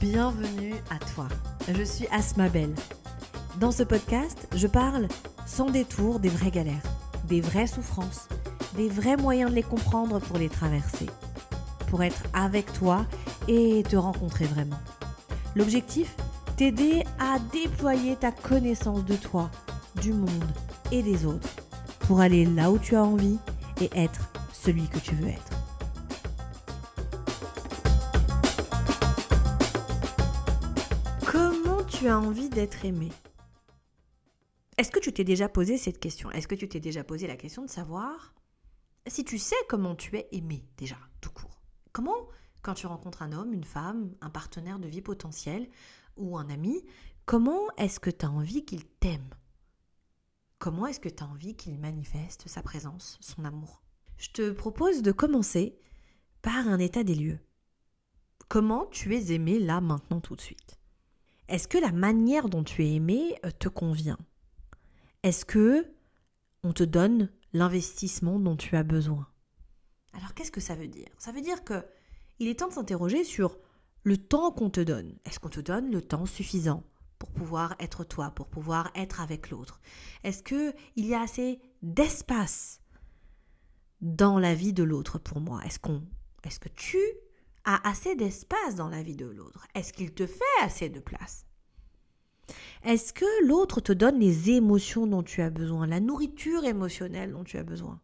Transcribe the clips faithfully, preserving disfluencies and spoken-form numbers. bienvenue à toi. Je suis Asma Bell. Dans ce podcast, je parle sans détour des vraies galères, des vraies souffrances, des vrais moyens de les comprendre pour les traverser, pour être avec toi et te rencontrer vraiment. L'objectif, t'aider à déployer ta connaissance de toi, du monde et des autres, pour aller là où tu as envie et être celui que tu veux être. Tu as envie d'être aimé. Est-ce que tu t'es déjà posé cette question ? Est-ce que tu t'es déjà posé la question de savoir si tu sais comment tu es aimé déjà, tout court ? Comment, quand tu rencontres un homme, une femme, un partenaire de vie potentiel ou un ami, comment est-ce que tu as envie qu'il t'aime ? Comment est-ce que tu as envie qu'il manifeste sa présence, son amour ? Je te propose de commencer par un état des lieux. Comment tu es aimé là, maintenant, tout de suite ? Est-ce que la manière dont tu es aimé te convient ? Est-ce que on te donne l'investissement dont tu as besoin ? Alors qu'est-ce que ça veut dire ? Ça veut dire que il est temps de s'interroger sur le temps qu'on te donne. Est-ce qu'on te donne le temps suffisant pour pouvoir être toi, pour pouvoir être avec l'autre ? Est-ce que il y a assez d'espace dans la vie de l'autre pour moi ? Est-ce qu'on, est-ce que tu a assez d'espace dans la vie de l'autre? Est-ce qu'il te fait assez de place? Est-ce que l'autre te donne les émotions dont tu as besoin, la nourriture émotionnelle dont tu as besoin?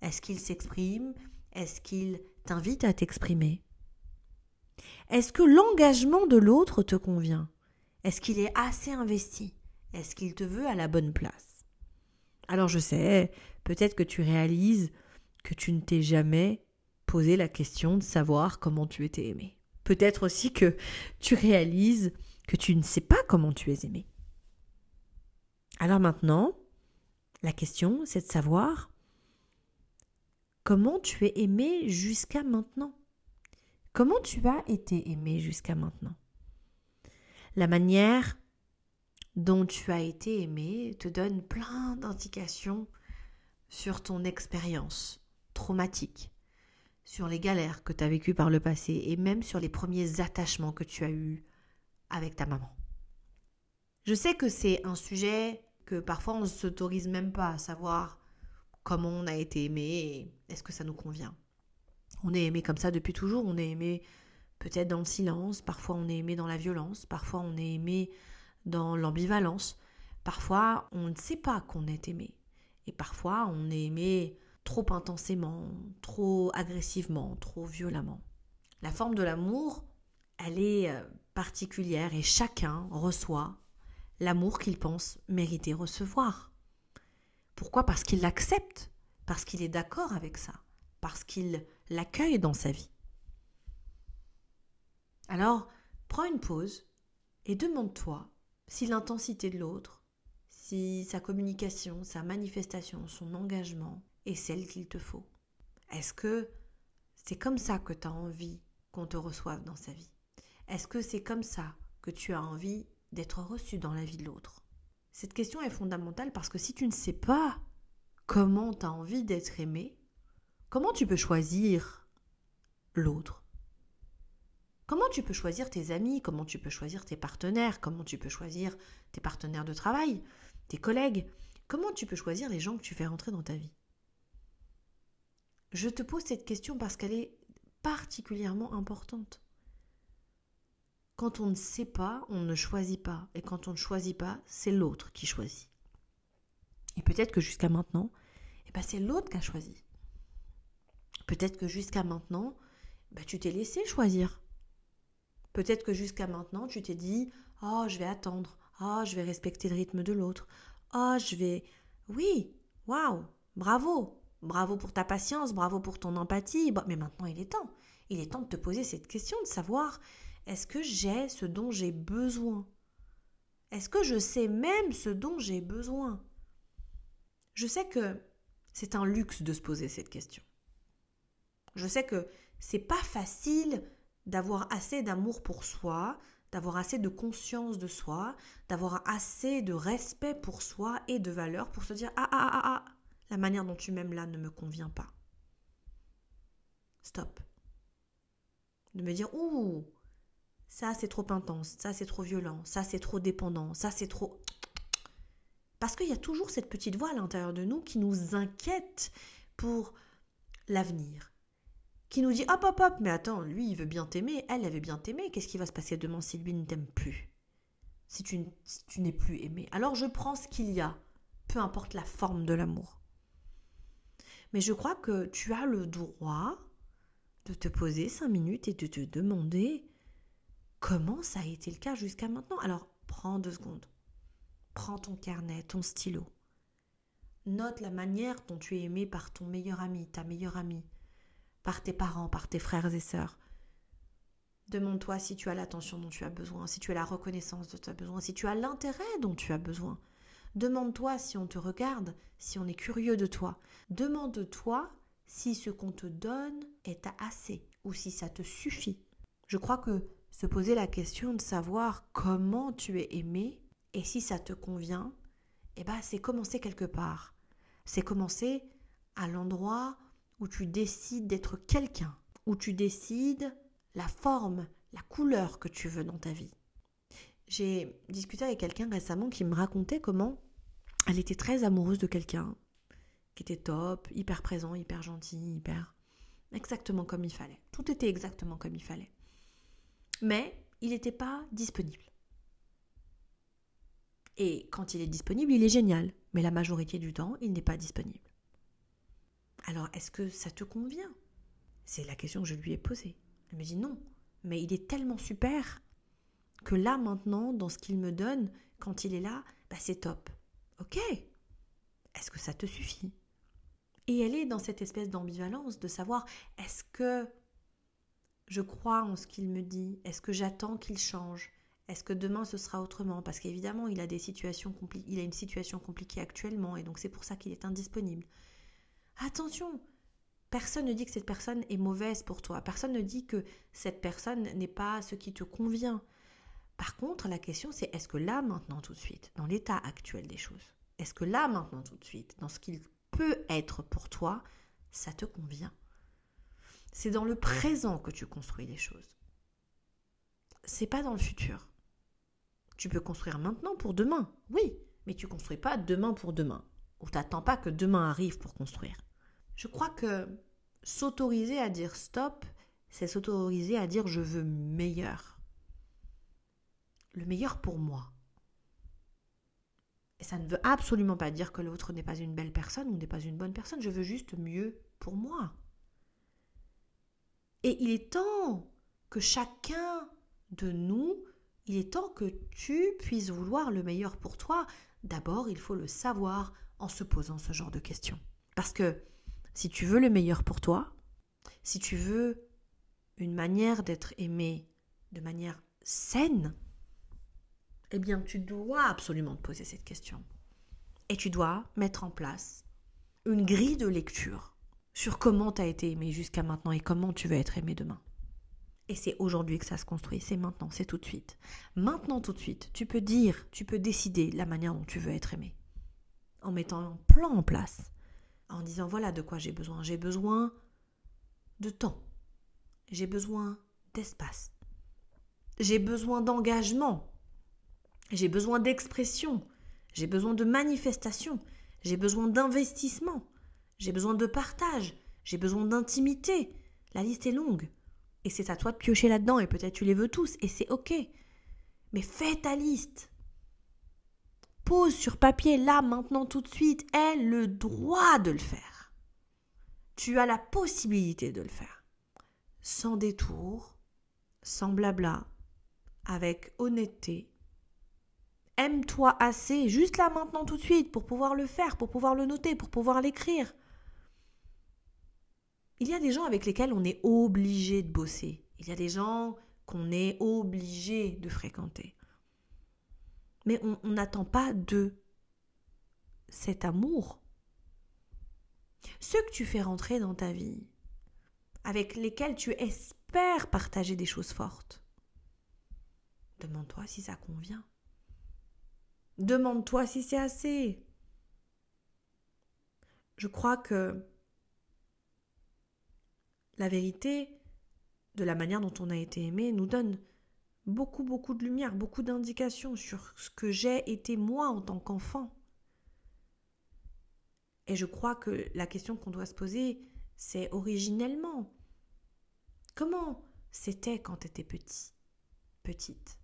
Est-ce qu'il s'exprime? Est-ce qu'il t'invite à t'exprimer? Est-ce que l'engagement de l'autre te convient? Est-ce qu'il est assez investi? Est-ce qu'il te veut à la bonne place? Alors je sais, peut-être que tu réalises que tu ne t'es jamais poser la question de savoir comment tu étais aimé. Peut-être aussi que tu réalises que tu ne sais pas comment tu es aimé. Alors maintenant, la question, c'est de savoir comment tu es aimé jusqu'à maintenant. Comment tu as été aimé jusqu'à maintenant. La manière dont tu as été aimé te donne plein d'indications sur ton expérience traumatique, sur les galères que tu as vécues par le passé et même sur les premiers attachements que tu as eus avec ta maman. Je sais que c'est un sujet que parfois on ne s'autorise même pas à savoir comment on a été aimé et est-ce que ça nous convient. On est aimé comme ça depuis toujours, on est aimé peut-être dans le silence, parfois on est aimé dans la violence, parfois on est aimé dans l'ambivalence, parfois on ne sait pas qu'on est aimé et parfois on est aimé trop intensément, trop agressivement, trop violemment. La forme de l'amour, elle est particulière et chacun reçoit l'amour qu'il pense mériter recevoir. Pourquoi ? Parce qu'il l'accepte, parce qu'il est d'accord avec ça, parce qu'il l'accueille dans sa vie. Alors, prends une pause et demande-toi si l'intensité de l'autre, si sa communication, sa manifestation, son engagement et celle qu'il te faut. Est-ce que c'est comme ça que tu as envie qu'on te reçoive dans sa vie ? Est-ce que c'est comme ça que tu as envie d'être reçu dans la vie de l'autre ? Cette question est fondamentale parce que si tu ne sais pas comment tu as envie d'être aimé, comment tu peux choisir l'autre ? Comment tu peux choisir tes amis ? Comment tu peux choisir tes partenaires ? Comment tu peux choisir tes partenaires de travail, tes collègues ? Comment tu peux choisir les gens que tu fais rentrer dans ta vie ? Je te pose cette question parce qu'elle est particulièrement importante. Quand on ne sait pas, on ne choisit pas. Et quand on ne choisit pas, c'est l'autre qui choisit. Et peut-être que jusqu'à maintenant, eh ben c'est l'autre qui a choisi. Peut-être que jusqu'à maintenant, ben tu t'es laissé choisir. Peut-être que jusqu'à maintenant, tu t'es dit « Oh, je vais attendre. Oh, je vais respecter le rythme de l'autre. Oh, je vais... Oui, waouh, bravo !» Bravo pour ta patience, bravo pour ton empathie. Mais maintenant, il est temps. Il est temps de te poser cette question, de savoir est-ce que j'ai ce dont j'ai besoin ? Est-ce que je sais même ce dont j'ai besoin ? Je sais que c'est un luxe de se poser cette question. Je sais que c'est pas facile d'avoir assez d'amour pour soi, d'avoir assez de conscience de soi, d'avoir assez de respect pour soi et de valeur pour se dire « Ah, ah, ah, ah !» La manière dont tu m'aimes là ne me convient pas. Stop. De me dire, ouh, ça c'est trop intense, ça c'est trop violent, ça c'est trop dépendant, ça c'est trop... Parce qu'il y a toujours cette petite voix à l'intérieur de nous qui nous inquiète pour l'avenir. Qui nous dit, hop, hop, hop, mais attends, lui, il veut bien t'aimer, elle, elle veut bien t'aimer, qu'est-ce qui va se passer demain si lui ne t'aime plus ? Si tu, si tu n'es plus aimé. Alors je prends ce qu'il y a, peu importe la forme de l'amour. Mais je crois que tu as le droit de te poser cinq minutes et de te demander comment ça a été le cas jusqu'à maintenant. Alors prends deux secondes, prends ton carnet, ton stylo. Note la manière dont tu es aimé par ton meilleur ami, ta meilleure amie, par tes parents, par tes frères et sœurs. Demande-toi si tu as l'attention dont tu as besoin, si tu as la reconnaissance dont tu as besoin, si tu as l'intérêt dont tu as besoin. Demande-toi si on te regarde, si on est curieux de toi. Demande-toi si ce qu'on te donne est assez ou si ça te suffit. Je crois que se poser la question de savoir comment tu es aimé et si ça te convient, eh ben, c'est commencer quelque part. C'est commencer à l'endroit où tu décides d'être quelqu'un, où tu décides... la forme, la couleur que tu veux dans ta vie. J'ai discuté avec quelqu'un récemment qui me racontait comment elle était très amoureuse de quelqu'un qui était top, hyper présent, hyper gentil, hyper... exactement comme il fallait. Tout était exactement comme il fallait. Mais il n'était pas disponible. Et quand il est disponible, il est génial. Mais la majorité du temps, il n'est pas disponible. Alors, est-ce que ça te convient ? C'est la question que je lui ai posée. Elle me dit non, mais il est tellement super que là, maintenant, dans ce qu'il me donne, quand il est là, bah c'est top. Ok, est-ce que ça te suffit ? Et elle est dans cette espèce d'ambivalence de savoir, est-ce que je crois en ce qu'il me dit ? Est-ce que j'attends qu'il change ? Est-ce que demain, ce sera autrement ? Parce qu'évidemment, il a des situations compli- il a une situation compliquée actuellement, et donc c'est pour ça qu'il est indisponible. Attention ! Personne ne dit que cette personne est mauvaise pour toi. Personne ne dit que cette personne n'est pas ce qui te convient. Par contre, la question c'est, est-ce que là, maintenant, tout de suite, dans l'état actuel des choses, est-ce que là, maintenant, tout de suite, dans ce qu'il peut être pour toi, ça te convient ? C'est dans le présent que tu construis les choses. C'est pas dans le futur. Tu peux construire maintenant pour demain, oui, mais tu construis pas demain pour demain. Ou t'attends pas que demain arrive pour construire. Je crois que s'autoriser à dire stop, c'est s'autoriser à dire je veux meilleur. Le meilleur pour moi. Et ça ne veut absolument pas dire que l'autre n'est pas une belle personne ou n'est pas une bonne personne. Je veux juste mieux pour moi. Et il est temps que chacun de nous, il est temps que tu puisses vouloir le meilleur pour toi. D'abord, il faut le savoir en se posant ce genre de questions. Parce que si tu veux le meilleur pour toi, si tu veux une manière d'être aimé de manière saine, eh bien tu dois absolument te poser cette question. Et tu dois mettre en place une grille de lecture sur comment tu as été aimé jusqu'à maintenant et comment tu veux être aimé demain. Et c'est aujourd'hui que ça se construit, c'est maintenant, c'est tout de suite. Maintenant, tout de suite, tu peux dire, tu peux décider la manière dont tu veux être aimé en mettant un plan en place. En disant voilà de quoi j'ai besoin. J'ai besoin de temps. J'ai besoin d'espace. J'ai besoin d'engagement. J'ai besoin d'expression. J'ai besoin de manifestation. J'ai besoin d'investissement. J'ai besoin de partage. J'ai besoin d'intimité. La liste est longue. Et c'est à toi de piocher là-dedans. Et peut-être tu les veux tous. Et c'est ok. Mais fais ta liste. Pose sur papier, là, maintenant, tout de suite, est le droit de le faire. Tu as la possibilité de le faire. Sans détour, sans blabla, avec honnêteté. Aime-toi assez, juste là, maintenant, tout de suite, pour pouvoir le faire, pour pouvoir le noter, pour pouvoir l'écrire. Il y a des gens avec lesquels on est obligé de bosser. Il y a des gens qu'on est obligé de fréquenter. Mais on n'attend pas de cet amour. Ceux que tu fais rentrer dans ta vie, avec lesquels tu espères partager des choses fortes, demande-toi si ça convient. Demande-toi si c'est assez. Je crois que la vérité de la manière dont on a été aimé nous donne beaucoup, beaucoup de lumière, beaucoup d'indications sur ce que j'ai été moi en tant qu'enfant. Et je crois que la question qu'on doit se poser, c'est originellement, comment c'était quand tu étais petit, petite?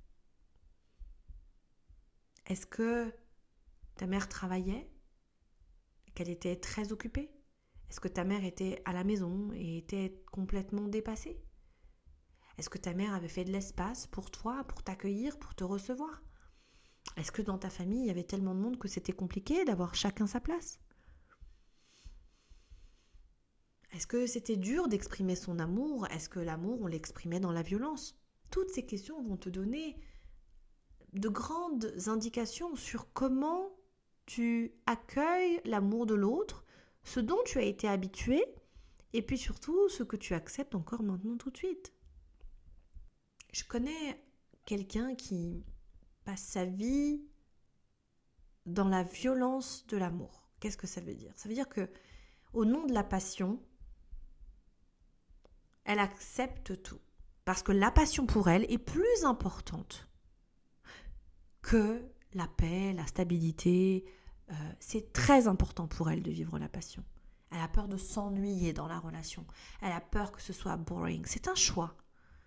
Est-ce que ta mère travaillait, qu'elle était très occupée? Est-ce que ta mère était à la maison et était complètement dépassée? Est-ce que ta mère avait fait de l'espace pour toi, pour t'accueillir, pour te recevoir? Est-ce que dans ta famille, il y avait tellement de monde que c'était compliqué d'avoir chacun sa place? Est-ce que c'était dur d'exprimer son amour? Est-ce que l'amour, on l'exprimait dans la violence? Toutes ces questions vont te donner de grandes indications sur comment tu accueilles l'amour de l'autre, ce dont tu as été habitué, et puis surtout ce que tu acceptes encore maintenant tout de suite. Je connais quelqu'un qui passe sa vie dans la violence de l'amour. Qu'est-ce que ça veut dire? Ça veut dire que, au nom de la passion, elle accepte tout. Parce que la passion pour elle est plus importante que la paix, la stabilité. Euh, c'est très important pour elle de vivre la passion. Elle a peur de s'ennuyer dans la relation. Elle a peur que ce soit boring. C'est un choix.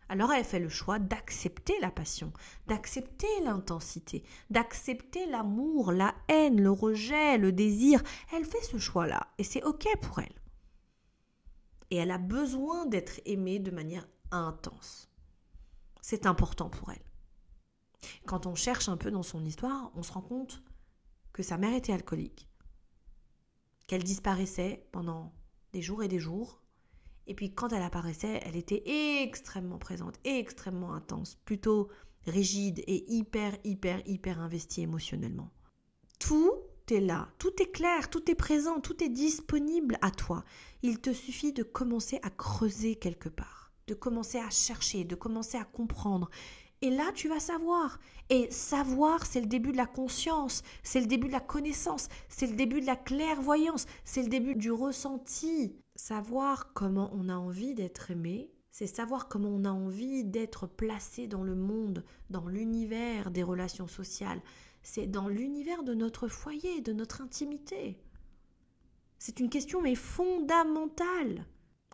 Alors elle fait le choix d'accepter la passion, d'accepter l'intensité, d'accepter l'amour, la haine, le rejet, le désir. Elle fait ce choix-là et c'est OK pour elle. Et elle a besoin d'être aimée de manière intense. C'est important pour elle. Quand on cherche un peu dans son histoire, on se rend compte que sa mère était alcoolique, qu'elle disparaissait pendant des jours et des jours, et puis quand elle apparaissait, elle était extrêmement présente, extrêmement intense, plutôt rigide et hyper, hyper, hyper investie émotionnellement. Tout est là, tout est clair, tout est présent, tout est disponible à toi. Il te suffit de commencer à creuser quelque part, de commencer à chercher, de commencer à comprendre. Et là, tu vas savoir. Et savoir, c'est le début de la conscience, c'est le début de la connaissance, c'est le début de la clairvoyance, c'est le début du ressenti. Savoir comment on a envie d'être aimé, c'est savoir comment on a envie d'être placé dans le monde, dans l'univers des relations sociales. C'est dans l'univers de notre foyer, de notre intimité. C'est une question mais fondamentale.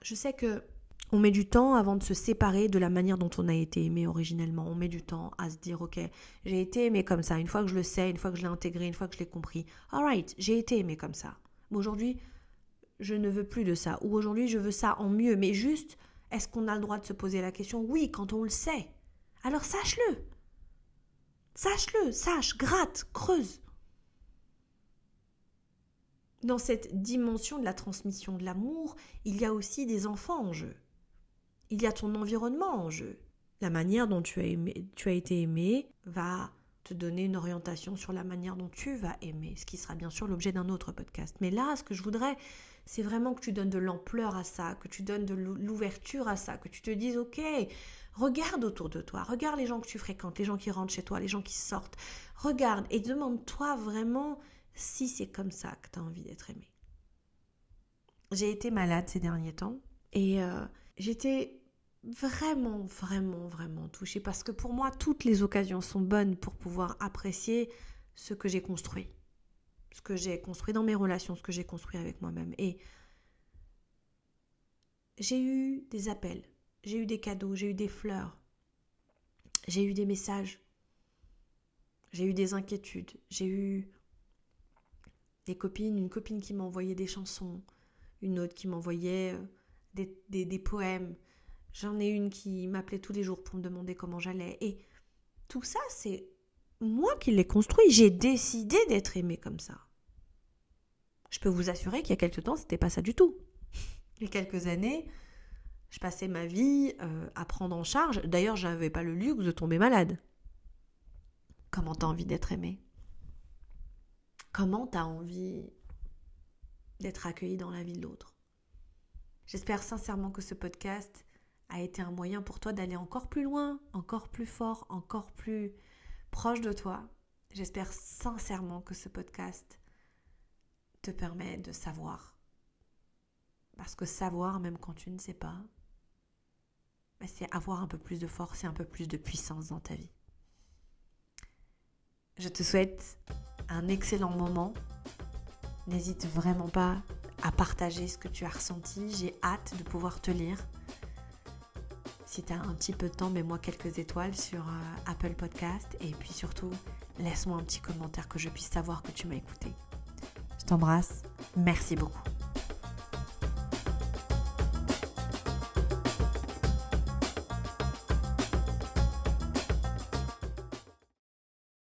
Je sais que on met du temps avant de se séparer de la manière dont on a été aimé originellement. On met du temps à se dire, ok, j'ai été aimé comme ça. Une fois que je le sais, une fois que je l'ai intégré, une fois que je l'ai compris. All right, j'ai été aimé comme ça. Aujourd'hui, je ne veux plus de ça. Ou aujourd'hui, je veux ça en mieux. Mais juste, est-ce qu'on a le droit de se poser la question? Oui, quand on le sait. Alors sache-le. Sache-le, sache, gratte, creuse. Dans cette dimension de la transmission de l'amour, il y a aussi des enfants en jeu. Il y a ton environnement en jeu. La manière dont tu as, aimé, tu as été aimé va te donner une orientation sur la manière dont tu vas aimer, ce qui sera bien sûr l'objet d'un autre podcast. Mais là, ce que je voudrais, c'est vraiment que tu donnes de l'ampleur à ça, que tu donnes de l'ouverture à ça, que tu te dises, ok, regarde autour de toi, regarde les gens que tu fréquentes, les gens qui rentrent chez toi, les gens qui sortent. Regarde et demande-toi vraiment si c'est comme ça que tu as envie d'être aimé. J'ai été malade ces derniers temps et euh, j'étais... vraiment, vraiment, vraiment touchée parce que pour moi, toutes les occasions sont bonnes pour pouvoir apprécier ce que j'ai construit, ce que j'ai construit dans mes relations, ce que j'ai construit avec moi-même. Et j'ai eu des appels, j'ai eu des cadeaux, j'ai eu des fleurs, j'ai eu des messages, j'ai eu des inquiétudes, j'ai eu des copines, une copine qui m'envoyait des chansons, une autre qui m'envoyait des, des, des poèmes. J'en ai une qui m'appelait tous les jours pour me demander comment j'allais. Et tout ça, c'est moi qui l'ai construit. J'ai décidé d'être aimée comme ça. Je peux vous assurer qu'il y a quelques temps, c'était pas ça du tout. Il y a quelques années, je passais ma vie euh, à prendre en charge. D'ailleurs, je n'avais pas le luxe de tomber malade. Comment t'as envie d'être aimée? Comment t'as envie d'être accueillie dans la vie de l'autre? J'espère sincèrement que ce podcast a été un moyen pour toi d'aller encore plus loin, encore plus fort, encore plus proche de toi. J'espère sincèrement que ce podcast te permet de savoir. Parce que savoir, même quand tu ne sais pas, bah, c'est avoir un peu plus de force et un peu plus de puissance dans ta vie. Je te souhaite un excellent moment. N'hésite vraiment pas à partager ce que tu as ressenti. J'ai hâte de pouvoir te lire. Si tu as un petit peu de temps, mets-moi quelques étoiles sur Apple Podcast. Et puis surtout, laisse-moi un petit commentaire que je puisse savoir que tu m'as écouté. Je t'embrasse. Merci beaucoup.